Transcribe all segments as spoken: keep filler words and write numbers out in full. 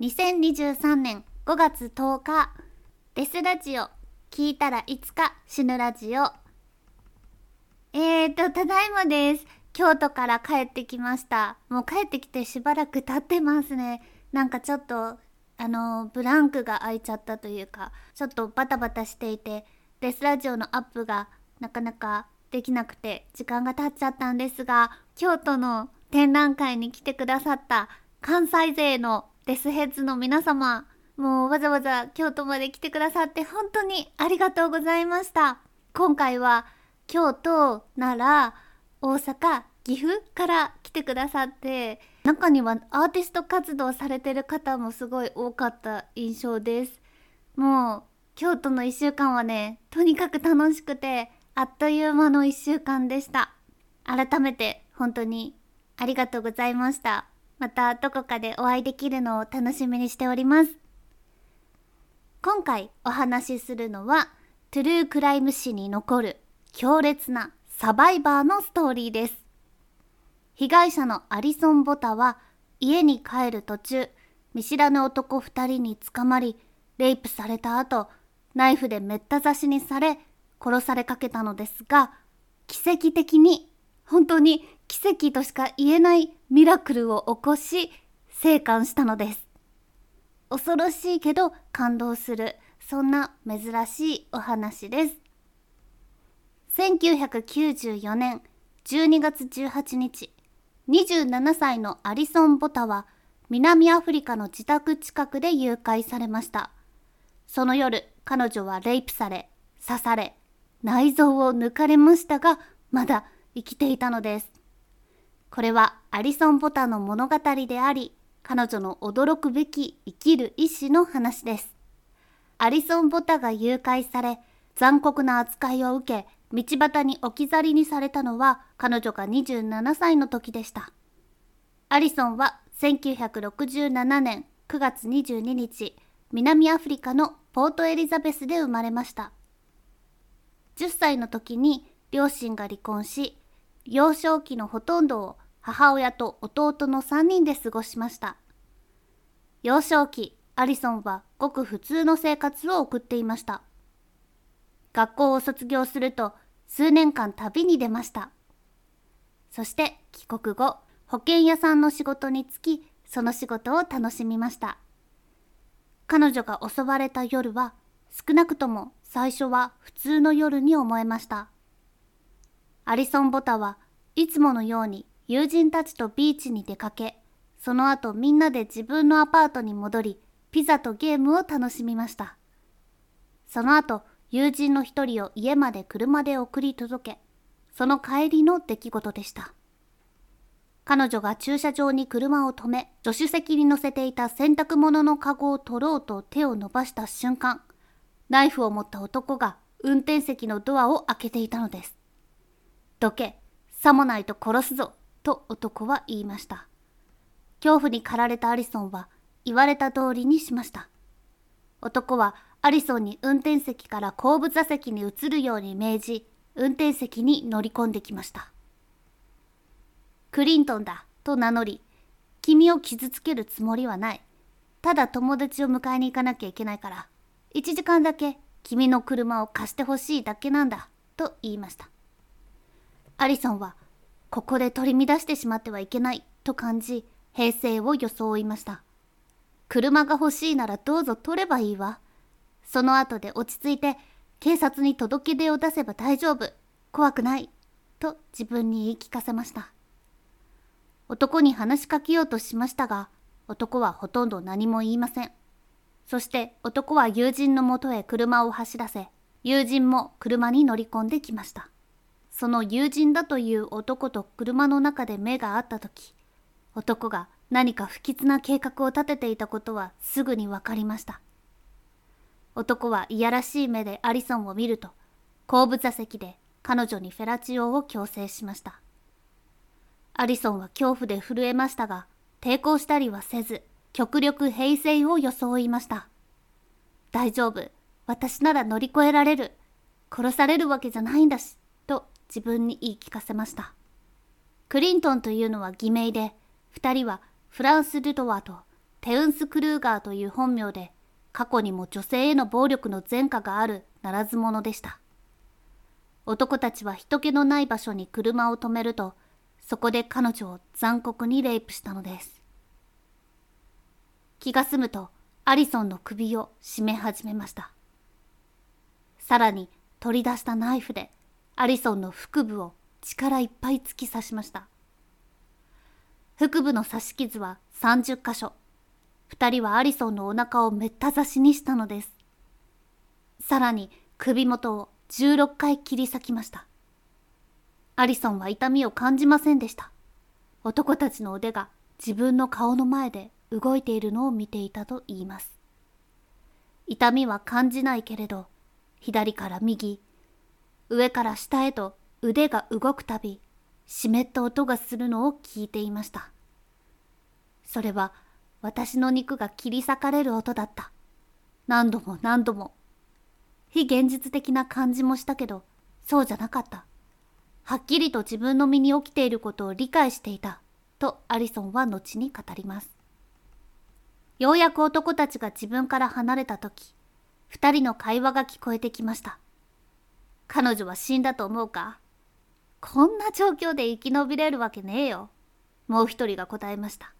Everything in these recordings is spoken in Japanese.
にせんにじゅうさんねんごがつとおかデスラジオ、聞いたらいつか死ぬラジオ。えーとただいまです。京都から帰ってきました。もう帰ってきてしばらく経ってますね。なんかちょっとあのブランクが空いちゃったというか、ちょっとバタバタしていてデスラジオのアップがなかなかできなくて時間が経っちゃったんですが、京都の展覧会に来てくださった関西勢のデスヘッズの皆様、もうわざわざ京都まで来てくださって本当にありがとうございました。今回は京都、奈良、大阪、岐阜から来てくださって、中にはアーティスト活動されてる方もすごい多かった印象です。もう京都のいっしゅうかんはね、とにかく楽しくてあっという間のいっしゅうかんでした。改めて本当にありがとうございました。またどこかでお会いできるのを楽しみにしております。今回お話しするのはトゥルークライム史に残る強烈なサバイバーのストーリーです。被害者のアリソン・ボタは家に帰る途中、見知らぬ男ふたりに捕まりレイプされた後、ナイフでめった刺しにされ殺されかけたのですが、奇跡的に、本当に奇跡としか言えないミラクルを起こし生還したのです。恐ろしいけど感動する、そんな珍しいお話です。せんきゅうひゃくきゅうじゅうよねんじゅうにがつじゅうはちにち、にじゅうななさいのアリソン・ボタは南アフリカの自宅近くで誘拐されました。その夜、彼女はレイプされ、刺され、内臓を抜かれましたが、まだ生きていたのです。これはアリソン・ボタの物語であり、彼女の驚くべき生きる意志の話です。アリソン・ボタが誘拐され、残酷な扱いを受け、道端に置き去りにされたのは彼女がにじゅうななさいの時でした。アリソンはせんきゅうひゃくろくじゅうななねんくがつにじゅうににち、南アフリカのポートエリザベスで生まれました。じゅっさいの時に両親が離婚し、幼少期のほとんどを母親と弟のさんにんで過ごしました。幼少期、アリソンはごく普通の生活を送っていました。学校を卒業すると数年間旅に出ました。そして帰国後、保険屋さんの仕事に就き、その仕事を楽しみました。彼女が襲われた夜は、少なくとも最初は普通の夜に思えました。アリソン・ボタはいつものように友人たちとビーチに出かけ、その後みんなで自分のアパートに戻り、ピザとゲームを楽しみました。その後、友人の一人を家まで車で送り届け、その帰りの出来事でした。彼女が駐車場に車を止め、助手席に乗せていた洗濯物のカゴを取ろうと手を伸ばした瞬間、ナイフを持った男が運転席のドアを開けていたのです。どけ、さもないと殺すぞ、と男は言いました。恐怖に駆られたアリソンは言われた通りにしました。男はアリソンに運転席から後部座席に移るように命じ、運転席に乗り込んできました。クリントンだ、と名乗り、君を傷つけるつもりはない。ただ友達を迎えに行かなきゃいけないから、いちじかんだけ君の車を貸してほしいだけなんだ、と言いました。アリソンは、ここで取り乱してしまってはいけないと感じ、平静を装いました。車が欲しいならどうぞ取ればいいわ。その後で落ち着いて、警察に届け出を出せば大丈夫。怖くない。と自分に言い聞かせました。男に話しかけようとしましたが、男はほとんど何も言いません。そして男は友人のもとへ車を走らせ、友人も車に乗り込んできました。その友人だという男と車の中で目が合ったとき、男が何か不吉な計画を立てていたことはすぐにわかりました。男はいやらしい目でアリソンを見ると、後部座席で彼女にフェラチオを強制しました。アリソンは恐怖で震えましたが、抵抗したりはせず、極力平静を装いました。大丈夫、私なら乗り越えられる。殺されるわけじゃないんだし。自分に言い聞かせました。クリントンというのは偽名で、二人はフランス・ルドワとテウンス・クルーガーという本名で、過去にも女性への暴力の前科があるならず者でした。男たちは人気のない場所に車を止めると、そこで彼女を残酷にレイプしたのです。気が済むとアリソンの首を絞め始めました。さらに取り出したナイフでアリソンの腹部を力いっぱい突き刺しました。腹部の刺し傷はさんじゅっかしょ。二人はアリソンのお腹をめった刺しにしたのです。さらに首元をじゅうろっかい切り裂きました。アリソンは痛みを感じませんでした。男たちの腕が自分の顔の前で動いているのを見ていたと言います。痛みは感じないけれど、左から右、上から下へと腕が動くたび、湿った音がするのを聞いていました。それは私の肉が切り裂かれる音だった。何度も何度も。非現実的な感じもしたけど、そうじゃなかった。はっきりと自分の身に起きていることを理解していた、とアリソンは後に語ります。ようやく男たちが自分から離れたとき、二人の会話が聞こえてきました。彼女は死んだと思うか？こんな状況で生き延びれるわけねえよ。もう一人が答えました。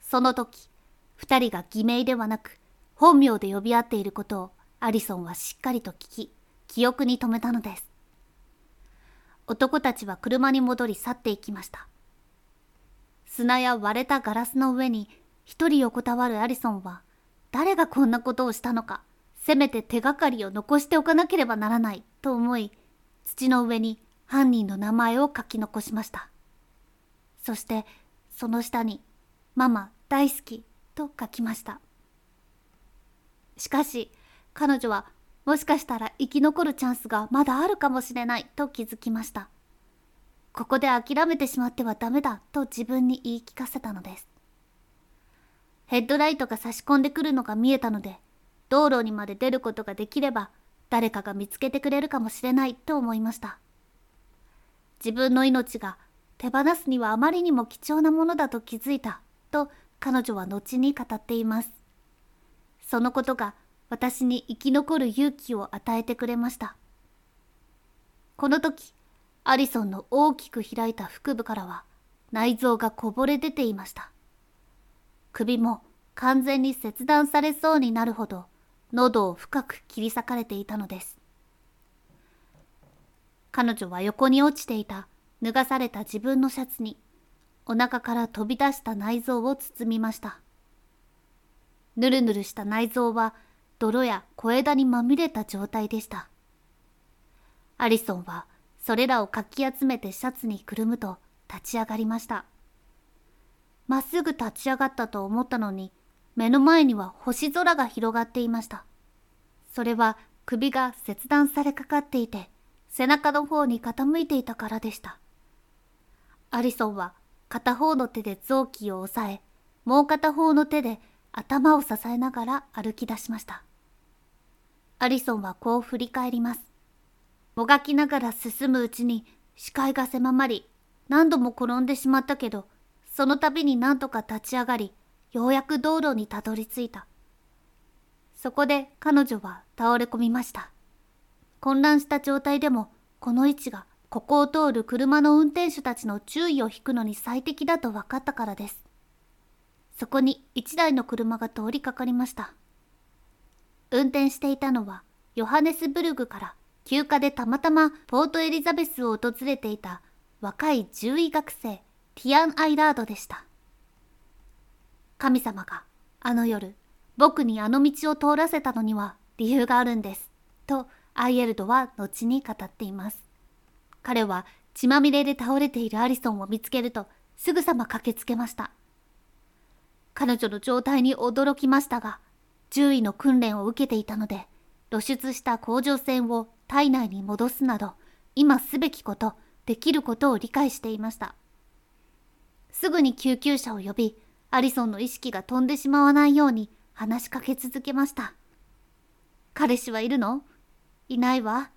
その時、二人が偽名ではなく本名で呼び合っていることをアリソンはしっかりと聞き、記憶に留めたのです。男たちは車に戻り去っていきました。砂や割れたガラスの上に一人横たわるアリソンは、誰がこんなことをしたのか、せめて手がかりを残しておかなければならないと思い、土の上に犯人の名前を書き残しました。そしてその下に、ママ大好きと書きました。しかし彼女はもしかしたら生き残るチャンスがまだあるかもしれないと気づきました。ここで諦めてしまってはダメだと自分に言い聞かせたのです。ヘッドライトが差し込んでくるのが見えたので、道路にまで出ることができれば誰かが見つけてくれるかもしれないと思いました。自分の命が手放すにはあまりにも貴重なものだと気づいたと彼女は後に語っています。そのことが私に生き残る勇気を与えてくれました。この時、アリソンの大きく開いた腹部からは内臓がこぼれ出ていました。首も完全に切断されそうになるほど喉を深く切り裂かれていたのです。彼女は横に落ちていた脱がされた自分のシャツにお腹から飛び出した内臓を包みました。ぬるぬるした内臓は泥や小枝にまみれた状態でした。アリソンはそれらをかき集めてシャツにくるむと立ち上がりました。まっすぐ立ち上がったと思ったのに、目の前には星空が広がっていました。それは首が切断されかかっていて、背中の方に傾いていたからでした。アリソンは片方の手で臓器を押さえ、もう片方の手で頭を支えながら歩き出しました。アリソンはこう振り返ります。もがきながら進むうちに視界が狭まり、何度も転んでしまったけど、その度になんとか立ち上がり、ようやく道路にたどり着いた。そこで彼女は倒れ込みました。混乱した状態でもこの位置がここを通る車の運転手たちの注意を引くのに最適だと分かったからです。そこに一台の車が通りかかりました。運転していたのはヨハネスブルグから休暇でたまたまポートエリザベスを訪れていた若い獣医学生ティアン・アイラードでした。神様があの夜僕にあの道を通らせたのには理由があるんですとアイエルドは後に語っています。彼は血まみれで倒れているアリソンを見つけるとすぐさま駆けつけました。彼女の状態に驚きましたが、獣医の訓練を受けていたので、露出した甲状腺を体内に戻すなど、今すべきこと、できることを理解していました。すぐに救急車を呼び、アリソンの意識が飛んでしまわないように話しかけ続けました。彼氏はいるの？いないわ。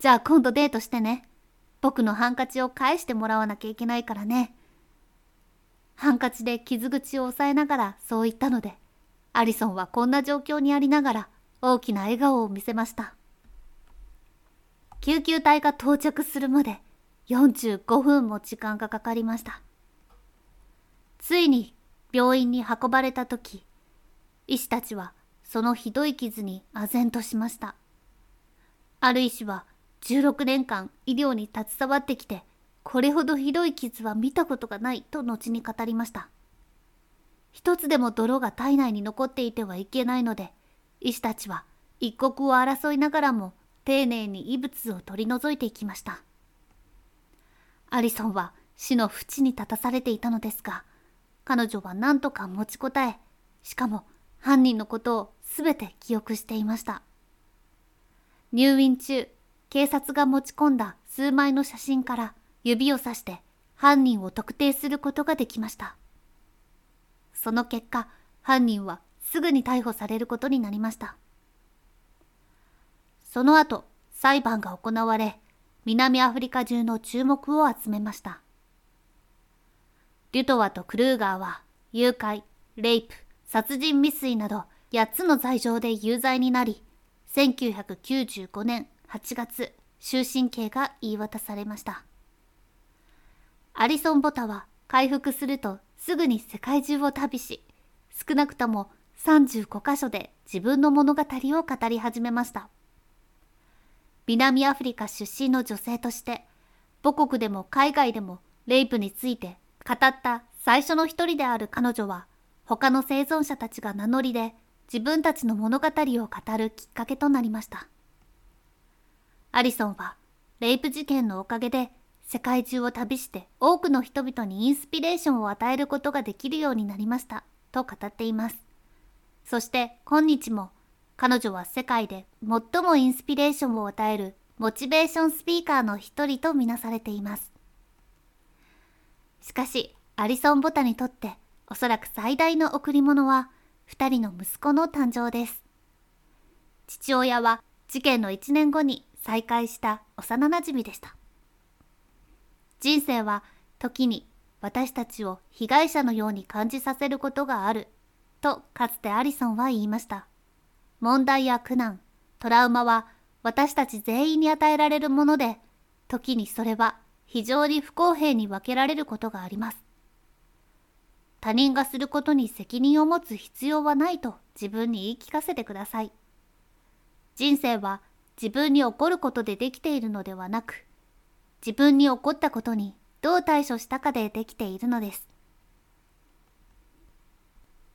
じゃあ今度デートしてね。僕のハンカチを返してもらわなきゃいけないからね。ハンカチで傷口を押さえながらそう言ったので、アリソンはこんな状況にありながら大きな笑顔を見せました。救急隊が到着するまでよんじゅうごふんも時間がかかりました。ついに病院に運ばれたとき、医師たちはそのひどい傷に唖然としました。ある医師はじゅうろくねんかん医療に携わってきて、これほどひどい傷は見たことがないと後に語りました。一つでも泥が体内に残っていてはいけないので、医師たちは一刻を争いながらも丁寧に異物を取り除いていきました。アリソンは死の淵に立たされていたのですが、彼女は何とか持ちこたえ、しかも犯人のことをすべて記憶していました。入院中、警察が持ち込んだ数枚の写真から指をさして犯人を特定することができました。その結果、犯人はすぐに逮捕されることになりました。その後、裁判が行われ、南アフリカ中の注目を集めました。デュトワとクルーガーは誘拐、レイプ、殺人未遂などやっつの罪状で有罪になり、せんきゅうひゃくきゅうじゅうごねんはちがつ、終身刑が言い渡されました。アリソン・ボタは回復するとすぐに世界中を旅し、少なくともさんじゅうごかしょで自分の物語を語り始めました。南アフリカ出身の女性として、母国でも海外でもレイプについて語った最初の一人である彼女は、他の生存者たちが名乗りで自分たちの物語を語るきっかけとなりました。アリソンは、レイプ事件のおかげで世界中を旅して多くの人々にインスピレーションを与えることができるようになりました、と語っています。そして今日も、彼女は世界で最もインスピレーションを与えるモチベーションスピーカーの一人とみなされています。しかし、アリソン・ボタにとっておそらく最大の贈り物は二人の息子の誕生です。父親は事件のいちねんごに再会した幼なじみでした。人生は時に私たちを被害者のように感じさせることがあるとかつてアリソンは言いました。問題や苦難、トラウマは私たち全員に与えられるもので、時にそれは非常に不公平に分けられることがあります。他人がすることに責任を持つ必要はないと自分に言い聞かせてください。人生は自分に起こることでできているのではなく、自分に起こったことにどう対処したかでできているのです。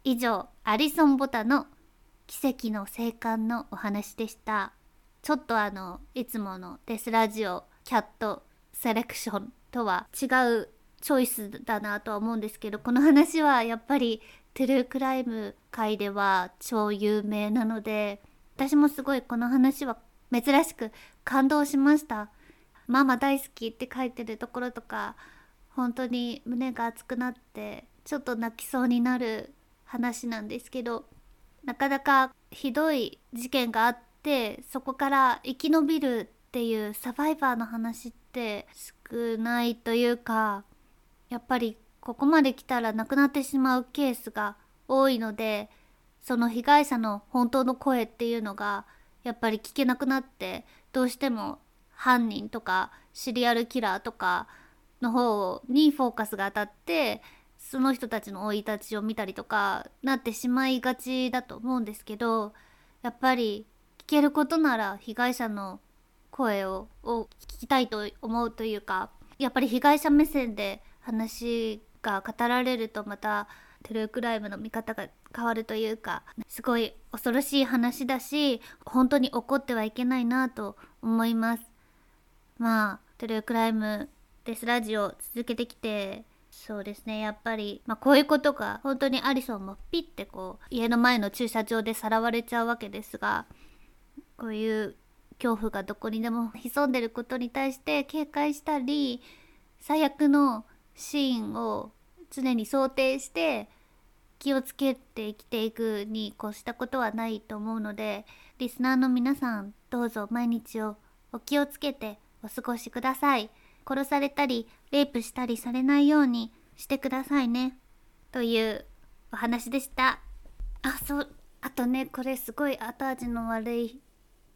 以上、アリソン・ボタの奇跡の生還のお話でした。ちょっとあの、いつものデスラジオキャットセレクションとは違うチョイスだなとは思うんですけど、この話はやっぱりトゥルークライム界では超有名なので、私もすごいこの話は珍しく感動しました。ママ大好きって書いてるところとか、本当に胸が熱くなってちょっと泣きそうになる話なんですけど、なかなかひどい事件があって、そこから生き延びるっていうサバイバーの話って少ないというか、やっぱりここまで来たら亡くなってしまうケースが多いので、その被害者の本当の声っていうのがやっぱり聞けなくなって、どうしても犯人とかシリアルキラーとかの方にフォーカスが当たって、その人たちの生い立ちを見たりとかなってしまいがちだと思うんですけど、やっぱり聞けることなら被害者の声を、を聞きたいと思うというか、やっぱり被害者目線で話が語られるとまたトゥルークライムの見方が変わるというか、すごい恐ろしい話だし、本当に起こってはいけないなと思います。まあトゥルークライムデスラジオ続けてきて、そうですね、やっぱり、まあ、こういうことが本当にアリソンもピッてこう家の前の駐車場でさらわれちゃうわけですが、こういう恐怖がどこにでも潜んでることに対して警戒したり、最悪のシーンを常に想定して気をつけて生きていくに越したことはないと思うので、リスナーの皆さん、どうぞ毎日をお気をつけてお過ごしください。殺されたりレイプしたりされないようにしてくださいね。というお話でした。あ、そう、あとね、これすごい後味の悪い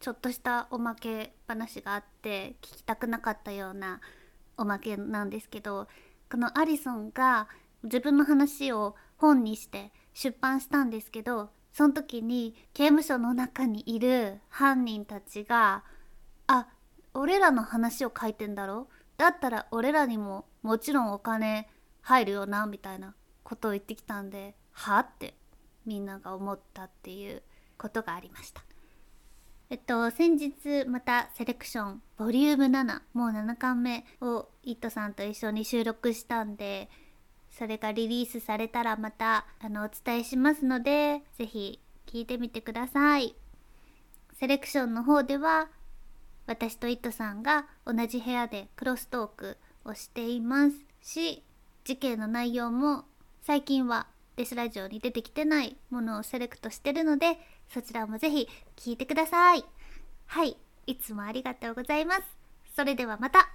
ちょっとしたおまけ話があって、聞きたくなかったようなおまけなんですけど、このアリソンが自分の話を本にして出版したんですけど、その時に刑務所の中にいる犯人たちが、あ、俺らの話を書いてんだろ、だったら俺らにももちろんお金入るよな、みたいなことを言ってきたんで、はってみんなが思ったっていうことがありました。えっと、先日またセレクションボリュームなな、もうななかんめをイットさんと一緒に収録したんで、それがリリースされたらまたあのお伝えしますので、ぜひ聞いてみてください。セレクションの方では私とイットさんが同じ部屋でクロストークをしていますし、事件の内容も最近はデスラジオに出てきてないものをセレクトしてるので、そちらもぜひ聞いてください。はい、いつもありがとうございます。それではまた。